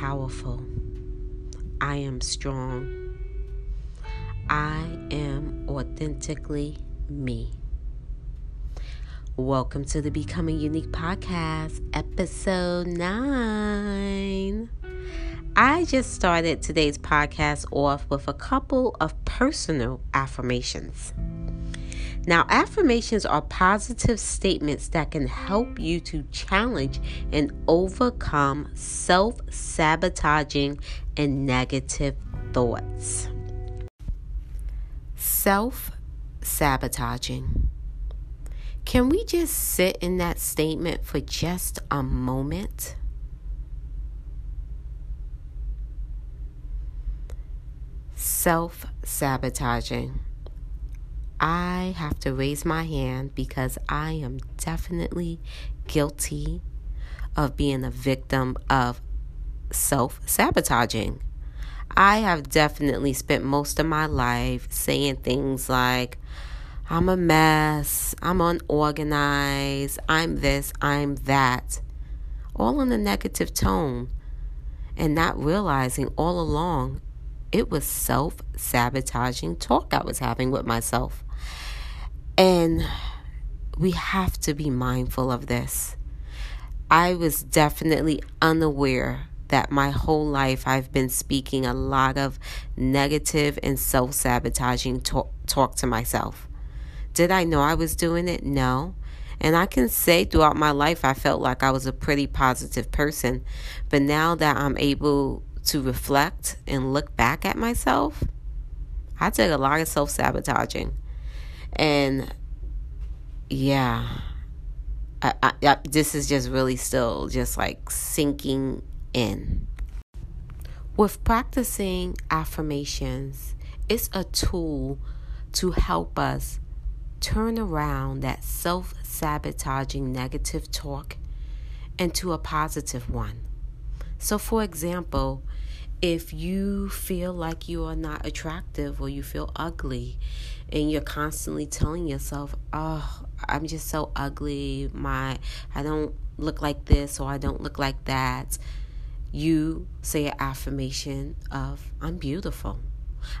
powerful. I am strong. I am authentically me. Welcome to the Becoming Unique Podcast, episode 9. I just started today's podcast off with a couple of personal affirmations. Now, affirmations are positive statements that can help you to challenge and overcome self-sabotaging and negative thoughts. Self-sabotaging. Can we just sit in that statement for just a moment? Self-sabotaging. I have to raise my hand because I am definitely guilty of being a victim of self-sabotaging. I have definitely spent most of my life saying things like, I'm a mess, I'm unorganized, I'm this, I'm that, all in a negative tone, and not realizing all along it was self-sabotaging talk I was having with myself. And we have to be mindful of this. I was definitely unaware that my whole life I've been speaking a lot of negative and self-sabotaging talk to myself. Did I know I was doing it? No. And I can say throughout my life I felt like I was a pretty positive person. But now that I'm able to reflect and look back at myself, I did a lot of self-sabotaging. And yeah, I this is just really still just like sinking in. With practicing affirmations, it's a tool to help us turn around that self-sabotaging negative talk into a positive one. So for example, if you feel like you are not attractive or you feel ugly and you're constantly telling yourself, oh, I'm just so ugly, I don't look like this or I don't look like that, you say an affirmation of, I'm beautiful.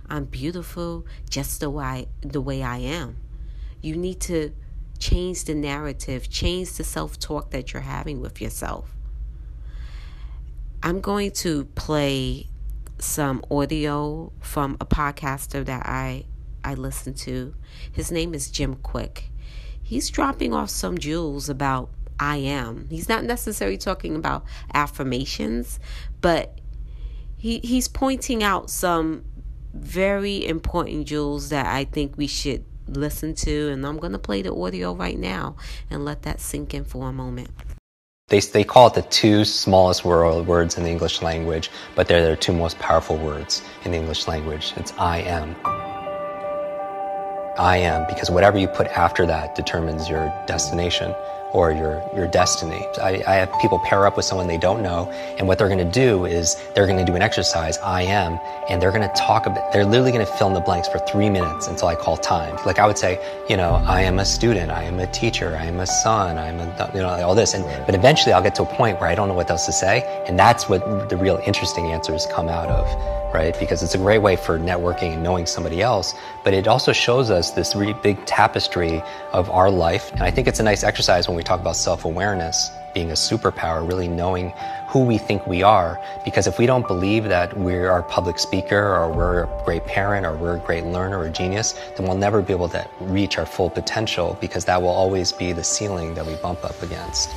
I'm beautiful just the way I am. You need to change the narrative, change the self-talk that you're having with yourself. I'm going to play some audio from a podcaster that I listen to. His name is Jim Quick. He's dropping off some jewels about I am. He's not necessarily talking about affirmations, but he's pointing out some very important jewels that I think we should listen to. And I'm going to play the audio right now and let that sink in for a moment. They call it the two smallest words in the English language, but they're the two most powerful words in the English language. It's I am. I am, because whatever you put after that determines your destination or your destiny. I have people pair up with someone they don't know, and what they're going to do is they're going to do an exercise, I am, and they're going to talk about, they're literally going to fill in the blanks for 3 minutes until I call time. Like I would say, I am a student, I am a teacher, I am a son, all this. But eventually I'll get to a point where I don't know what else to say, and that's what the real interesting answers come out of, right? Because it's a great way for networking and knowing somebody else, but it also shows us this really big tapestry of our life. And I think it's a nice exercise when we talk about self-awareness being a superpower, really knowing who we think we are, because if we don't believe that we're a public speaker or we're a great parent or we're a great learner or genius, then we'll never be able to reach our full potential, because that will always be the ceiling that we bump up against.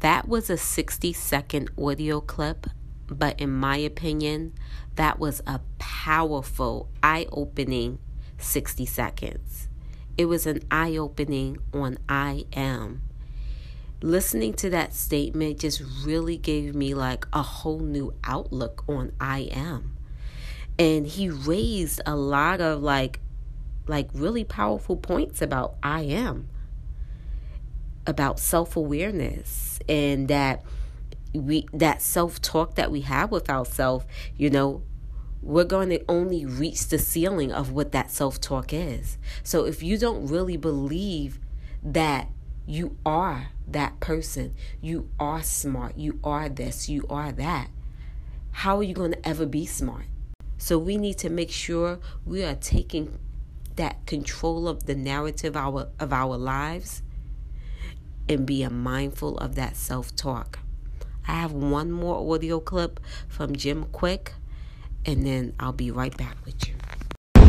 That was a 60-second audio clip, but in my opinion, that was a powerful, eye-opening 60 seconds. It was an eye-opening on I am. Listening to that statement just really gave me like a whole new outlook on I am. And he raised a lot of like really powerful points about I am, about self-awareness, and that that self-talk that we have with ourselves, we're going to only reach the ceiling of what that self-talk is. So if you don't really believe that You are that person. You are smart. You are this. You are that. How are you going to ever be smart? So we need to make sure we are taking that control of the narrative of our lives and being mindful of that self-talk. I have one more audio clip from Jim Quick, and then I'll be right back with you.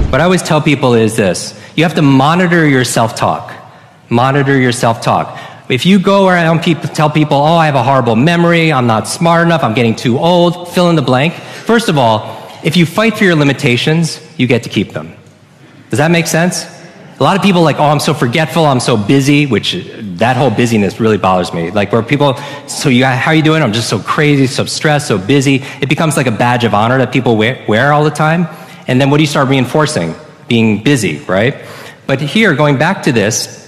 What I always tell people is this. You have to monitor your self-talk. Monitor your self-talk. If you go around and tell people, oh, I have a horrible memory, I'm not smart enough, I'm getting too old, fill in the blank. First of all, if you fight for your limitations, you get to keep them. Does that make sense? A lot of people are like, oh, I'm so forgetful, I'm so busy, which that whole busyness really bothers me. Like where people, so you, how are you doing? I'm just so crazy, so stressed, so busy. It becomes like a badge of honor that people wear all the time. And then what do you start reinforcing? Being busy, right? But here, going back to this,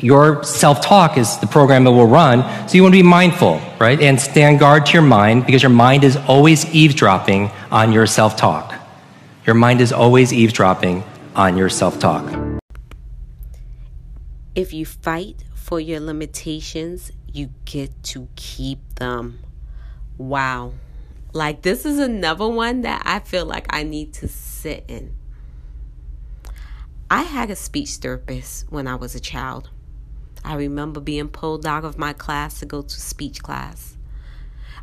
your self-talk is the program that will run, so you want to be mindful, right? And stand guard to your mind, because your mind is always eavesdropping on your self-talk. Your mind is always eavesdropping on your self-talk. If you fight for your limitations, you get to keep them. Wow. Like, this is another one that I feel like I need to sit in. I had a speech therapist when I was a child. I remember being pulled out of my class to go to speech class.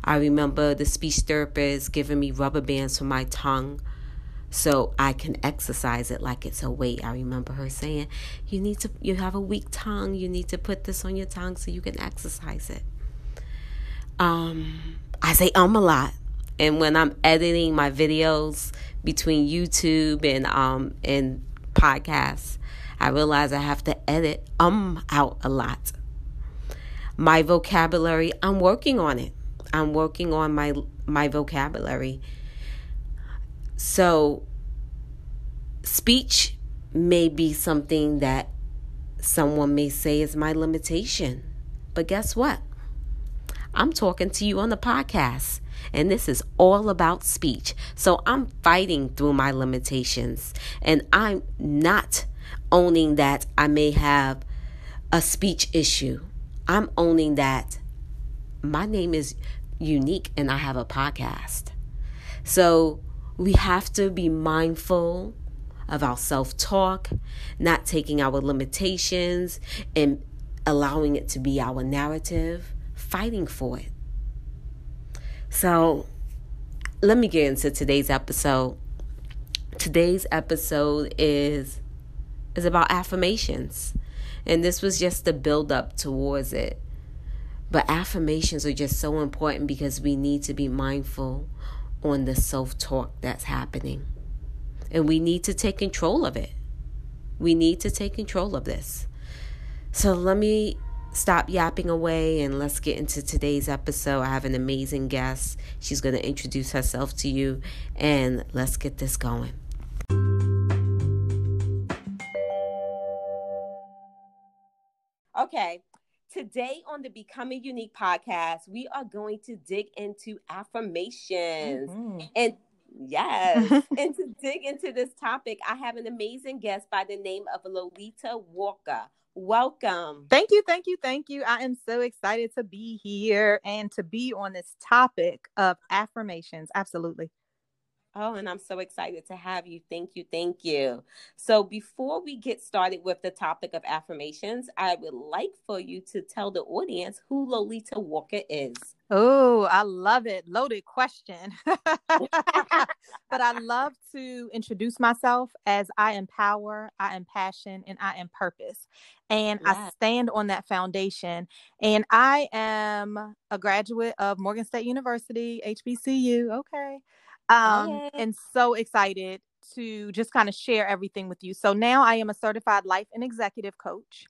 I remember the speech therapist giving me rubber bands for my tongue so I can exercise it like it's a weight. I remember her saying, you have a weak tongue. You need to put this on your tongue so you can exercise it. I say a lot. And when I'm editing my videos between YouTube and podcasts, I realize I have to edit out a lot. My vocabulary, I'm working on it. I'm working on my vocabulary. So speech may be something that someone may say is my limitation. But guess what? I'm talking to you on the podcast, and this is all about speech. So I'm fighting through my limitations, and I'm not owning that I may have a speech issue. I'm owning that my name is unique and I have a podcast. So we have to be mindful of our self-talk, not taking our limitations and allowing it to be our narrative, fighting for it. So let me get into today's episode. Today's episode is about affirmations. And this was just the build up towards it. But affirmations are just so important because we need to be mindful on the self-talk that's happening. And we need to take control of it. We need to take control of this. So let me stop yapping away and let's get into today's episode. I have an amazing guest. She's going to introduce herself to you, and let's get this going. Okay, today on the Becoming Unique podcast, we are going to dig into affirmations. Mm-hmm. And to dig into this topic, I have an amazing guest by the name of Lolita Walker. Welcome. Thank you. I am so excited to be here and to be on this topic of affirmations. Absolutely. Oh, and I'm so excited to have you. Thank you. So before we get started with the topic of affirmations, I would like for you to tell the audience who Lolita Walker is. Oh, I love it. Loaded question. But I love to introduce myself as I am power, I am passion, and I am purpose. And yes, I stand on that foundation. And I am a graduate of Morgan State University, HBCU. Okay. And so excited to just kind of share everything with you. So now I am a certified life and executive coach.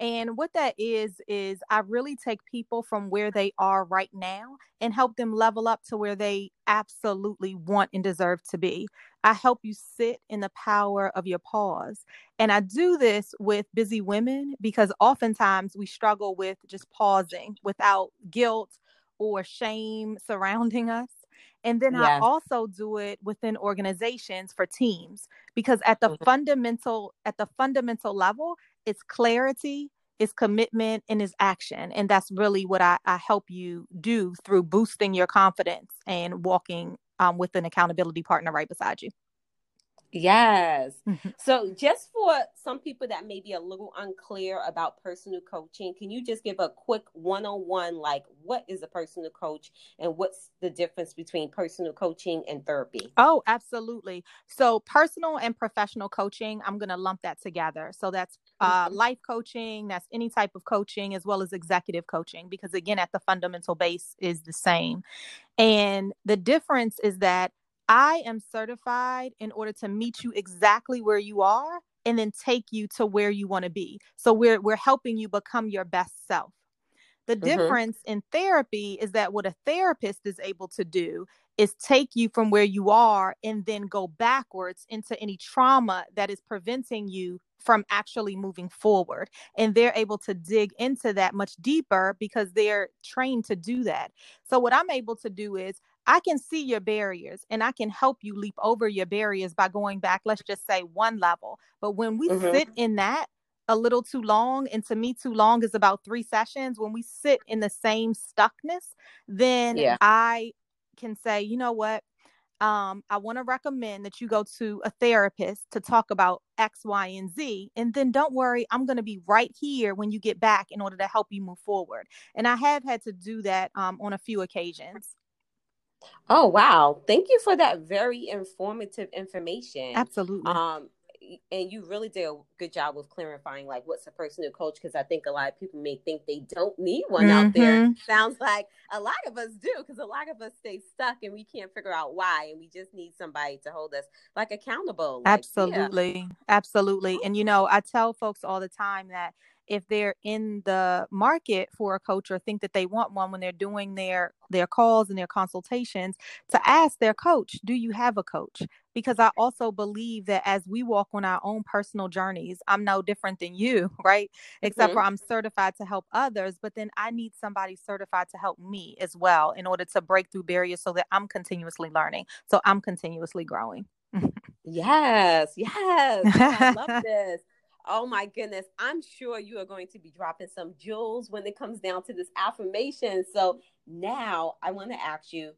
And what that is I really take people from where they are right now and help them level up to where they absolutely want and deserve to be. I help you sit in the power of your pause. And I do this with busy women because oftentimes we struggle with just pausing without guilt or shame surrounding us. And then I also do it within organizations for teams, because at the fundamental level, it's clarity, is commitment and is action. And that's really what I help you do through boosting your confidence and walking with an accountability partner right beside you. Yes. So just for some people that may be a little unclear about personal coaching, can you just give a quick one-on-one, like what is a personal coach and what's the difference between personal coaching and therapy? Oh, absolutely. So personal and professional coaching, I'm going to lump that together. So that's life coaching, that's any type of coaching, as well as executive coaching, because again, at the fundamental base is the same. And the difference is that I am certified in order to meet you exactly where you are and then take you to where you want to be. So we're helping you become your best self. The difference in therapy is that what a therapist is able to do is take you from where you are and then go backwards into any trauma that is preventing you from actually moving forward. And they're able to dig into that much deeper because they're trained to do that. So what I'm able to do is I can see your barriers and I can help you leap over your barriers by going back, let's just say one level. But when we sit in that a little too long, and to me, too long is about 3 sessions. When we sit in the same stuckness, then I can say, you know what? I want to recommend that you go to a therapist to talk about X, Y, and Z. And then don't worry, I'm going to be right here when you get back in order to help you move forward. And I have had to do that on a few occasions. Oh, wow. Thank you for that very informative information. Absolutely. And you really did a good job with clarifying like what's a personal coach, because I think a lot of people may think they don't need one out there. Sounds like a lot of us do, because a lot of us stay stuck and we can't figure out why, and we just need somebody to hold us like accountable. Like, Absolutely. And you know, I tell folks all the time that if they're in the market for a coach or think that they want one when they're doing their calls and their consultations, to ask their coach, do you have a coach? Because I also believe that as we walk on our own personal journeys, I'm no different than you, right? Except for I'm certified to help others, but then I need somebody certified to help me as well in order to break through barriers so that I'm continuously learning. So I'm continuously growing. Yes. I love this. Oh my goodness. I'm sure you are going to be dropping some jewels when it comes down to this affirmation. So now I want to ask you,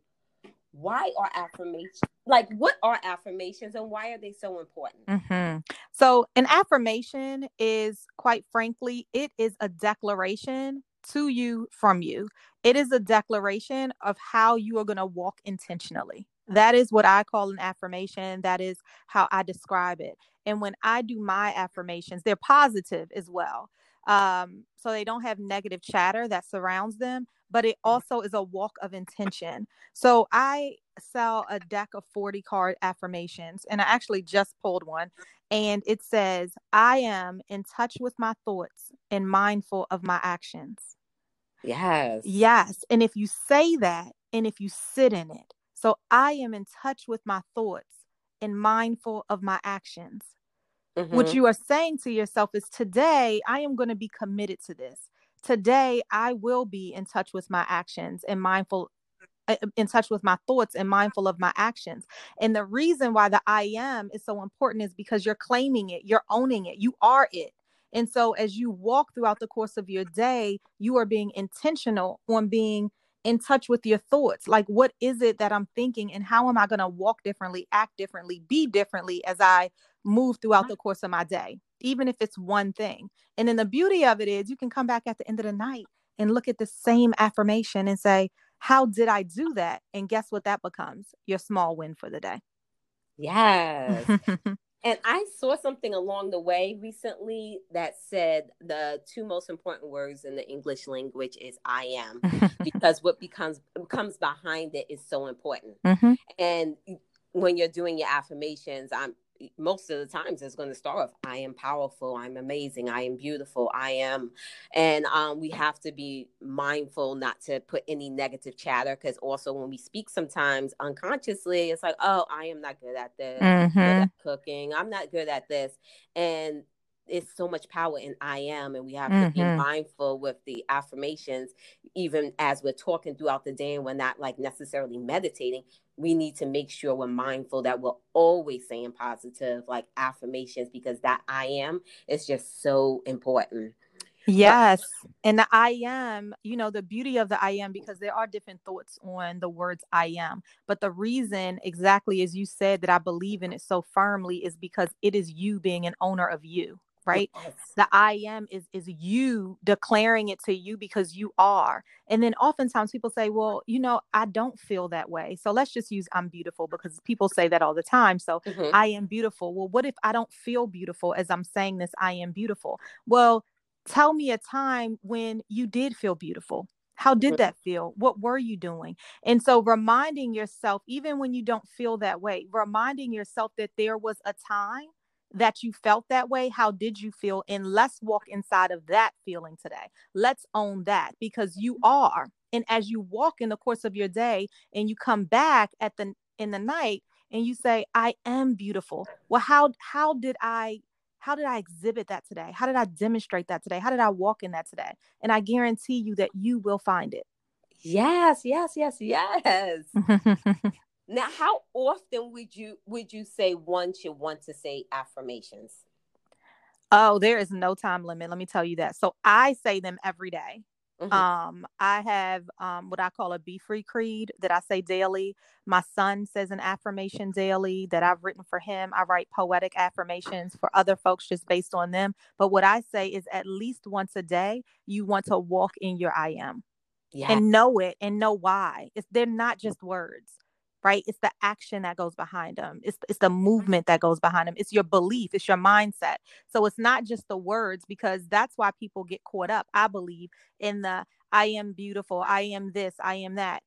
why are affirmations, like what are affirmations and why are they so important? So an affirmation is, quite frankly, it is a declaration to you from you. It is a declaration of how you are going to walk intentionally. That is what I call an affirmation. That is how I describe it. And when I do my affirmations, they're positive as well. So they don't have negative chatter that surrounds them, but it also is a walk of intention. So I sell a deck of 40 card affirmations, and I actually just pulled one. And it says, I am in touch with my thoughts and mindful of my actions. Yes. Yes. And if you say that, and if you sit in it, so I am in touch with my thoughts and mindful of my actions. What you are saying to yourself is, today, I am going to be committed to this. Today, I will be in touch with my actions and mindful, in touch with my thoughts and mindful of my actions. And the reason why the I am is so important is because you're claiming it, you're owning it, you are it. And so as you walk throughout the course of your day, you are being intentional on being in touch with your thoughts. Like, what is it that I'm thinking and how am I going to walk differently, act differently, be differently as I move throughout the course of my day, even if it's one thing. And then the beauty of it is you can come back at the end of the night and look at the same affirmation and say, how did I do that? And guess what that becomes? Your small win for the day. Yes. And I saw something along the way recently that said the two most important words in the English language is I am, because what comes behind it is so important. And when you're doing your affirmations, most of the times it's going to start with I am powerful, I'm amazing, I am beautiful, I am. And we have to be mindful not to put any negative chatter, because also when we speak sometimes unconsciously, it's like, oh, I am not good at this, I'm good at cooking, I'm not good at this. And it's so much power in I am, and we have to be mindful with the affirmations, even as we're talking throughout the day and we're not like necessarily meditating. We need to make sure we're mindful that we're always saying positive like affirmations, because that I am is just so important. Yes. And the I am, you know, the beauty of the I am, because there are different thoughts on the words I am. But the reason, exactly as you said, that I believe in it so firmly is because it is you being an owner of you. Right. Yes. The I am is you declaring it to you because you are. And then oftentimes people say, well, you know, I don't feel that way. So let's just use I'm beautiful, because people say that all the time. So I am beautiful. Well, what if I don't feel beautiful as I'm saying this? I am beautiful. Well, tell me a time when you did feel beautiful. How did that feel? What were you doing? And so reminding yourself, even when you don't feel that way, reminding yourself that there was a time that you felt that way. How did you feel? And let's walk inside of that feeling today. Let's own that, because you are. And as you walk in the course of your day and you come back at the in the night and you say, I am beautiful. Well, how did I exhibit that today? How did I demonstrate that today? How did I walk in that today? And I guarantee you that you will find it. Yes, yes, yes, yes. Now, how often would you say one should want to say affirmations? Oh, there is no time limit. Let me tell you that. So I say them every day. I have what I call a Be Free Creed that I say daily. My son says an affirmation daily that I've written for him. I write poetic affirmations for other folks just based on them. But what I say is at least once a day, you want to walk in your I am and know it and know why. They're not just words. Right? It's the action that goes behind them. It's the movement that goes behind them. It's your belief. It's your mindset. So it's not just the words, because that's why people get caught up, I believe, in the I am beautiful. I am this. I am that.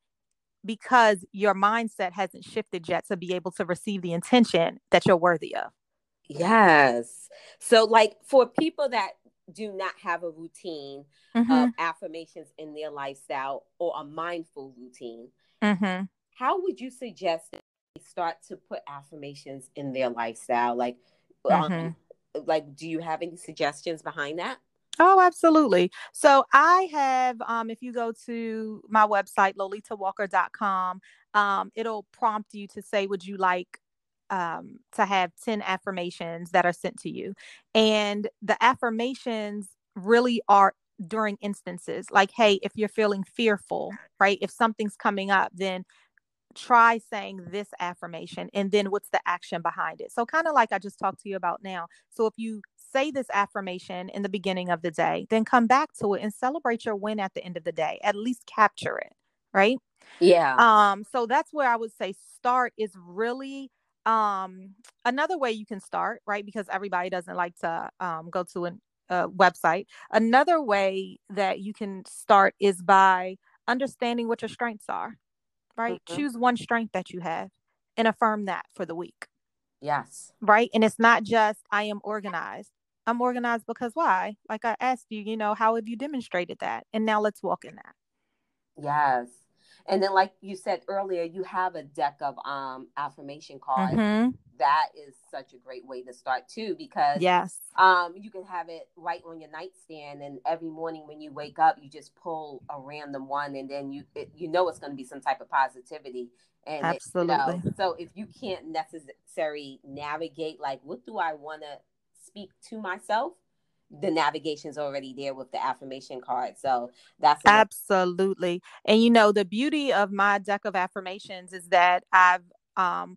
Because your mindset hasn't shifted yet to be able to receive the intention that you're worthy of. Yes. So like for people that do not have a routine of affirmations in their lifestyle or a mindful routine, how would you suggest that they start to put affirmations in their lifestyle? Like, do you have any suggestions behind that? Oh, absolutely. So I have, if you go to my website, lolitawalker.com, it'll prompt you to say, would you like to have 10 affirmations that are sent to you? And the affirmations really are during instances like, hey, if you're feeling fearful, right? If something's coming up, then try saying this affirmation, and then what's the action behind it? So kind of like I just talked to you about now. So if you say this affirmation in the beginning of the day, then come back to it and celebrate your win at the end of the day, at least capture it. Right. Yeah. So that's where I would say start is really, another way you can start, right? Because everybody doesn't like to, go to a website. Another way that you can start is by understanding what your strengths are. Right. Choose one strength that you have and affirm that for the week. Yes. Right. And it's not just I am organized. I'm organized because why? Like I asked you, you know, how have you demonstrated that? And now let's walk in that. Yes. And then like you said earlier, you have a deck of affirmation cards. That is such a great way to start too, because you can have it right on your nightstand, and every morning when you wake up, you just pull a random one, and then it's going to be some type of positivity. And absolutely. So if you can't necessarily navigate, like what do I want to speak to myself? The navigation's already there with the affirmation card. So that's absolutely. And you know, the beauty of my deck of affirmations is that I've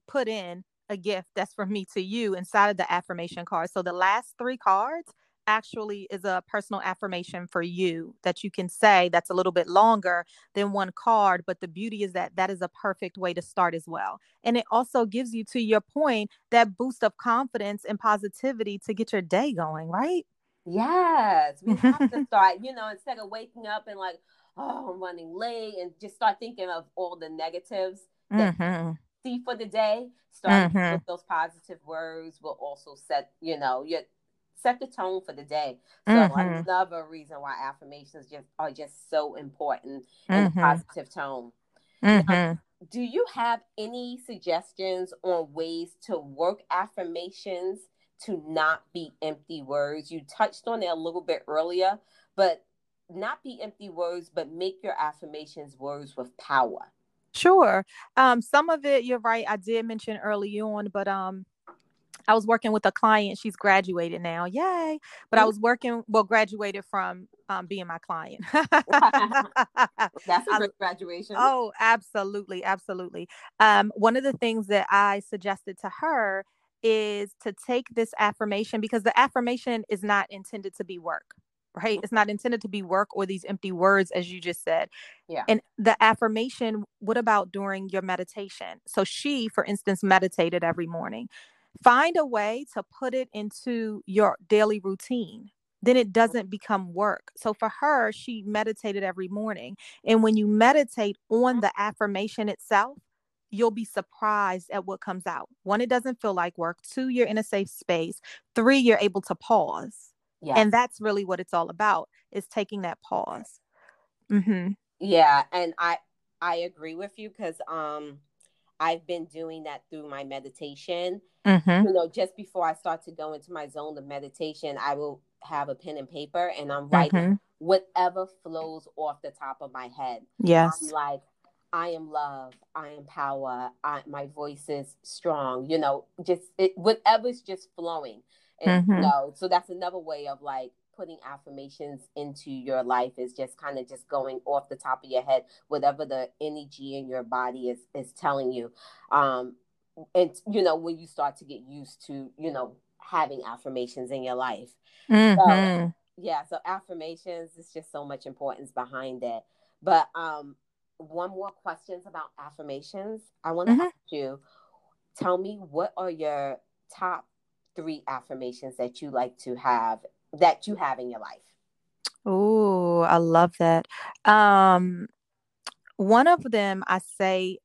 put in a gift that's from me to you inside of the affirmation card. So the last three cards actually is a personal affirmation for you that you can say, that's a little bit longer than one card. But the beauty is that that is a perfect way to start as well. And it also gives you, to your point, that boost of confidence and positivity to get your day going, right? Yes, we have to start, you know, instead of waking up and like, oh, I'm running late, and just start thinking of all the negatives that you see for the day. Start with those positive words will also set the tone for the day. So another reason why affirmations are just so important in the positive tone. Now, do you have any suggestions on ways to work affirmations to not be empty words? You touched on it a little bit earlier, but not be empty words, but make your affirmations words with power. Sure. Some of it, you're right, I did mention early on, but I was working with a client. She's graduated now. Yay. But I was working, well, graduated from being my client. That's a great graduation. Oh, absolutely. Absolutely. One of the things that I suggested to her is to take this affirmation, because the affirmation is not intended to be work, right? It's not intended to be work or these empty words, as you just said. Yeah. And the affirmation, what about during your meditation? So she, for instance, meditated every morning. Find a way to put it into your daily routine. Then it doesn't become work. So for her, she meditated every morning. And when you meditate on the affirmation itself, you'll be surprised at what comes out. One, it doesn't feel like work. Two, you're in a safe space. Three, you're able to pause. Yeah. And that's really what it's all about, is taking that pause. Mm-hmm. Yeah. And I agree with you, because I've been doing that through my meditation. Mm-hmm. You know, just before I start to go into my zone of meditation, I will have a pen and paper, and I'm writing whatever flows off the top of my head. Yes. I'm like, I am love. I am power. My voice is strong. You know, just whatever's just flowing. And, you know, so that's another way of like putting affirmations into your life, is just kind of just going off the top of your head, whatever the energy in your body is telling you. And, you know, when you start to get used to, you know, having affirmations in your life. Mm-hmm. So, yeah. So affirmations, it's just so much importance behind it. But, one more question about affirmations. I want to ask you, tell me, what are your top 3 affirmations that you like to have, that you have in your life? Oh, I love that. One of them I say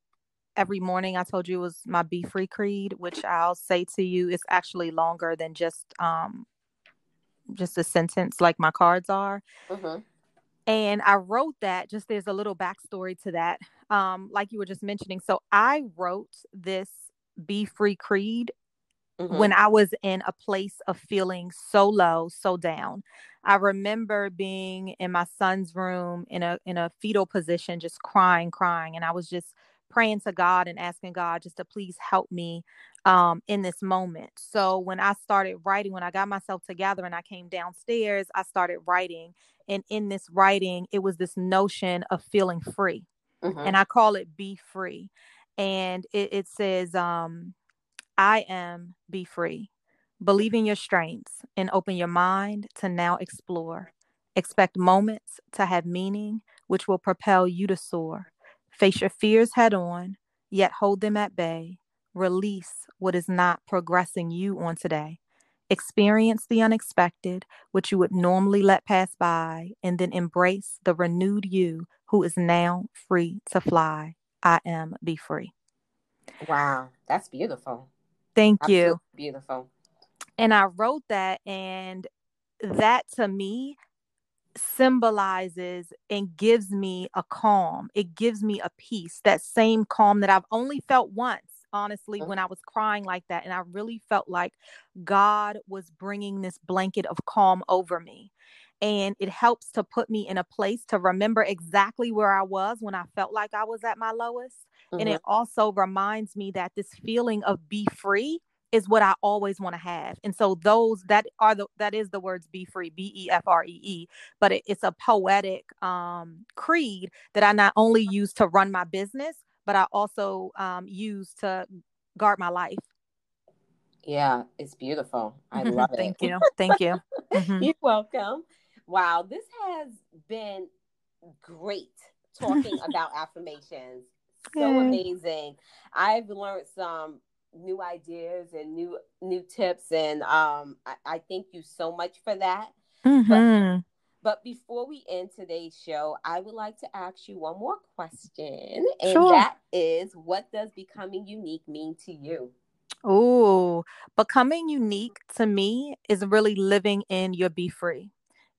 every morning. I told you it was my Be Free Creed, which I'll say to you. It's actually longer than just a sentence, like my cards are. Mm-hmm. And I wrote that, just there's a little backstory to that, like you were just mentioning. So I wrote this Be Free Creed when I was in a place of feeling so low, so down. I remember being in my son's room in a fetal position, just crying. And I was just praying to God and asking God just to please help me in this moment. So when I started writing, when I got myself together and I came downstairs, I started writing. And in this writing, it was this notion of feeling free. And I call it Be Free. And it says, I am be free. Believe in your strengths and open your mind to now explore. Expect moments to have meaning, which will propel you to soar. Face your fears head on, yet hold them at bay. Release what is not progressing you on today. Experience the unexpected, which you would normally let pass by, and then embrace the renewed you who is now free to fly. I am be free. Wow, that's beautiful. Thank you. Absolutely beautiful. And I wrote that, and that to me symbolizes and gives me a calm. It gives me a peace, that same calm that I've only felt once. Honestly, when I was crying like that, and I really felt like God was bringing this blanket of calm over me. And it helps to put me in a place to remember exactly where I was when I felt like I was at my lowest. And it also reminds me that this feeling of be free is what I always want to have. And so those that is the words Be Free, B-E-F-R-E-E. But it's a poetic creed that I not only use to run my business, but I also use to guard my life. Yeah, it's beautiful. I love it. Thank you. Thank you. You're welcome. Wow, this has been great, talking about affirmations. So amazing. I've learned some new ideas and new tips, and I thank you so much for that. But before we end today's show, I would like to ask you one more question. And that is, what does becoming unique mean to you? Oh, becoming unique to me is really living in your be free.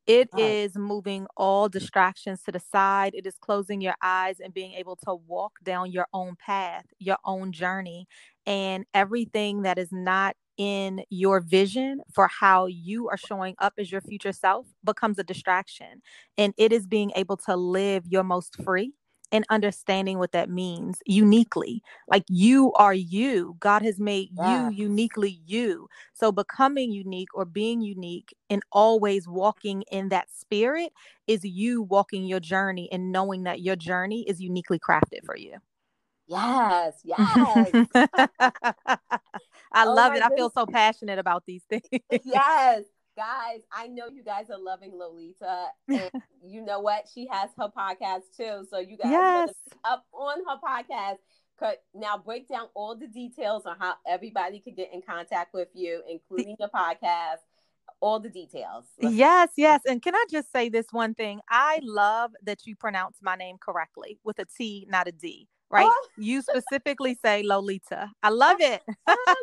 It is moving all distractions to the side. It is closing your eyes and being able to walk down your own path, your own journey, and everything that is not in your vision for how you are showing up as your future self becomes a distraction. And it is being able to live your most free. and understanding what that means uniquely. Like you are you. God has made you uniquely you. So becoming unique or being unique and always walking in that spirit is you walking your journey and knowing that your journey is uniquely crafted for you. Yes, yes. I love it. I feel so passionate about these things. Yes. Guys, I know you guys are loving Lolita, and you know what? She has her podcast too, so you guys are up on her podcast. Now break down all the details on how everybody could get in contact with you, including your podcast, all the details. Yes. And can I just say this one thing? I love that you pronounce my name correctly with a T, not a D. Right. Oh. You specifically say Lolita. I love it. Oh,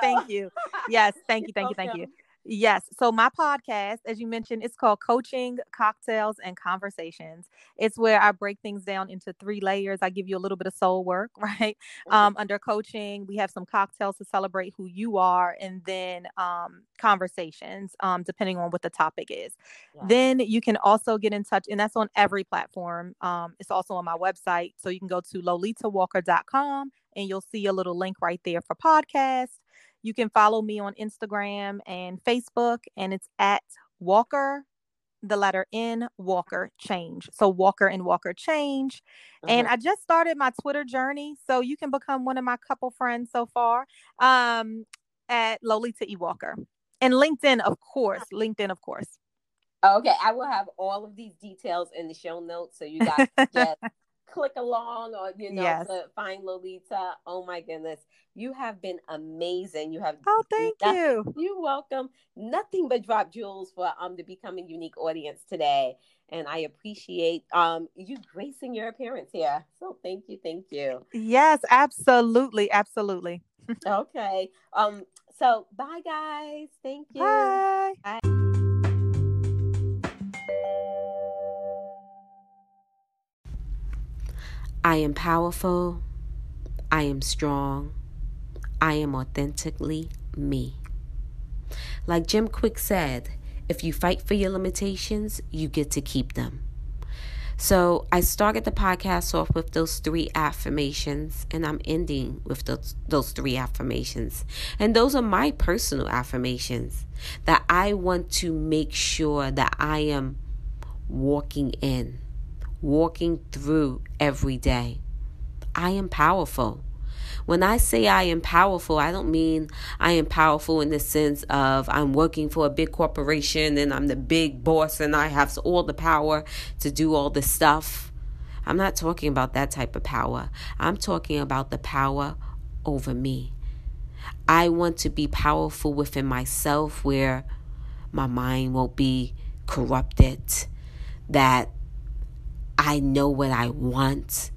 thank you. Yes. Thank you. Yes. So my podcast, as you mentioned, it's called Coaching, Cocktails and Conversations. It's where I break things down into 3 layers. I give you a little bit of soul work, right? Under coaching, we have some cocktails to celebrate who you are, and then conversations, depending on what the topic is. Yeah. Then you can also get in touch, and that's on every platform. It's also on my website. So you can go to lolitawalker.com and you'll see a little link right there for podcasts. You can follow me on Instagram and Facebook, and it's at Walker, the letter N, Walker Change. So Walker N Walker Change. Mm-hmm. And I just started my Twitter journey, so you can become one of my couple friends so far at Lolita E. Walker. And LinkedIn, of course. Okay, I will have all of these details in the show notes, so you guys can get... click along or, to find Lolita. Oh my goodness. You have been amazing. Thank you. You're welcome. Nothing but drop jewels for the Becoming Unique audience today. And I appreciate you gracing your appearance here. So thank you. Yes, absolutely. Okay. So bye guys. Thank you. Bye. I am powerful, I am strong, I am authentically me. Like Jim Quick said, if you fight for your limitations, you get to keep them. So I started the podcast off with those 3 affirmations, and I'm ending with those 3 affirmations. And those are my personal affirmations that I want to make sure that I am walking through every day. I am powerful. When I say I am powerful, I don't mean I am powerful in the sense of I'm working for a big corporation and I'm the big boss and I have all the power to do all the stuff. I'm not talking about that type of power. I'm talking about the power over me. I want to be powerful within myself, where my mind won't be corrupted, that I know what I want,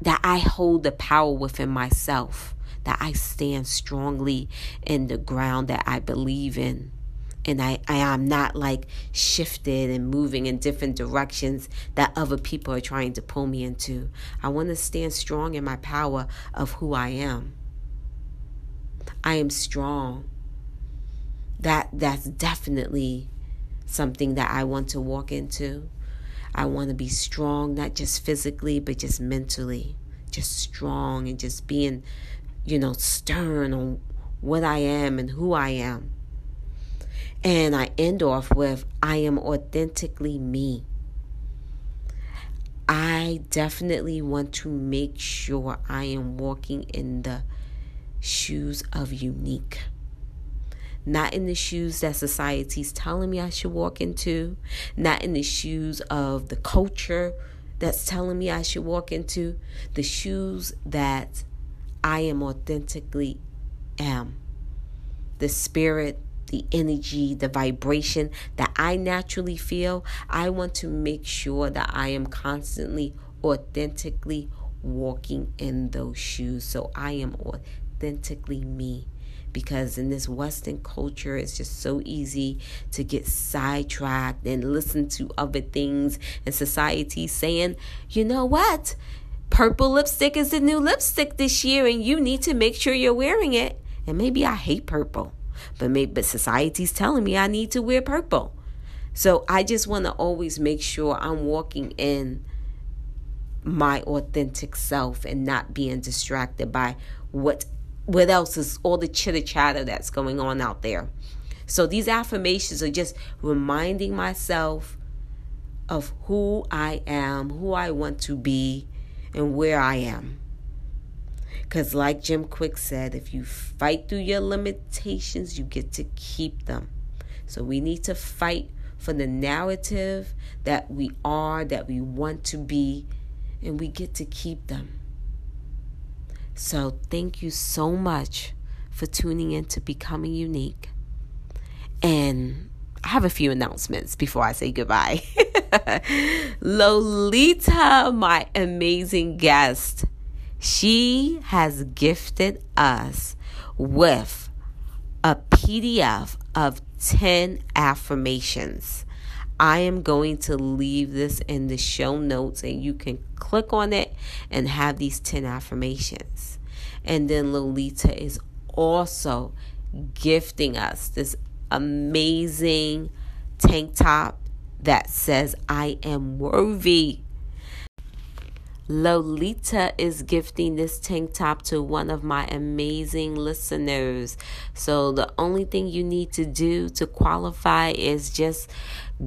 that I hold the power within myself, that I stand strongly in the ground that I believe in. And I am not like shifted and moving in different directions that other people are trying to pull me into. I want to stand strong in my power of who I am. I am strong. That's definitely something that I want to walk into. I want to be strong, not just physically, but just mentally, just strong and just being, stern on what I am and who I am. And I end off with, I am authentically me. I definitely want to make sure I am walking in the shoes of unique. Not in the shoes that society's telling me I should walk into. Not in the shoes of the culture that's telling me I should walk into. The shoes that I am authentically am. The spirit, the energy, the vibration that I naturally feel. I want to make sure that I am constantly authentically walking in those shoes. So I am authentically me. Because in this Western culture, it's just so easy to get sidetracked and listen to other things and society saying, you know what? Purple lipstick is the new lipstick this year, and you need to make sure you're wearing it. And maybe I hate purple, but society's telling me I need to wear purple. So I just want to always make sure I'm walking in my authentic self and not being distracted by what else is all the chitter chatter that's going on out there. So these affirmations are just reminding myself of who I am, who I want to be, and where I am. Because like Jim Quick said, if you fight through your limitations, you get to keep them. So we need to fight for the narrative that we are, that we want to be, and we get to keep them. So thank you so much for tuning in to Becoming Unique. And I have a few announcements before I say goodbye. Lolita, my amazing guest, she has gifted us with a PDF of 10 affirmations. I am going to leave this in the show notes, and you can click on it and have these 10 affirmations. And then Lolita is also gifting us this amazing tank top that says I am worthy. Lolita is gifting this tank top to one of my amazing listeners. So the only thing you need to do to qualify is just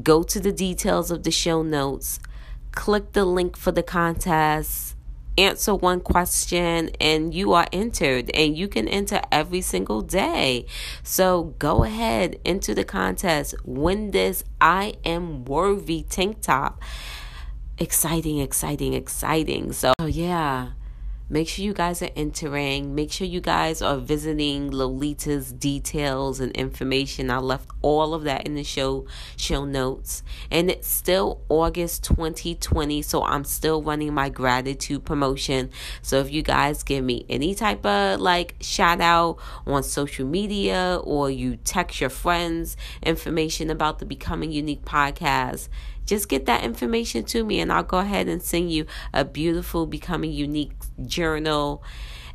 go to the details of the show notes, click the link for the contest, answer one question, and you are entered. And you can enter every single day. So go ahead, enter the contest, win this I am worthy tank top. Exciting. So yeah, make sure you guys are entering. Make sure you guys are visiting Lolita's details and information. I left all of that in the show notes. And it's still August 2020, so I'm still running my gratitude promotion. So if you guys give me any type of shout out on social media, or you text your friends information about the Becoming Unique podcast, just get that information to me, and I'll go ahead and send you a beautiful Becoming Unique journal.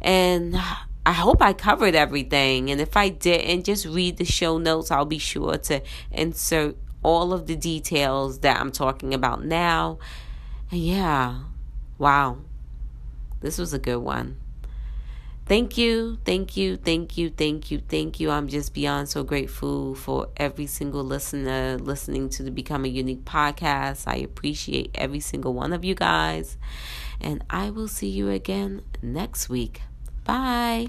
And I hope I covered everything. And if I didn't, just read the show notes. I'll be sure to insert all of the details that I'm talking about now. And yeah, wow. This was a good one. Thank you. I'm just beyond so grateful for every single listener listening to the Becoming Unique podcast. I appreciate every single one of you guys. And I will see you again next week. Bye.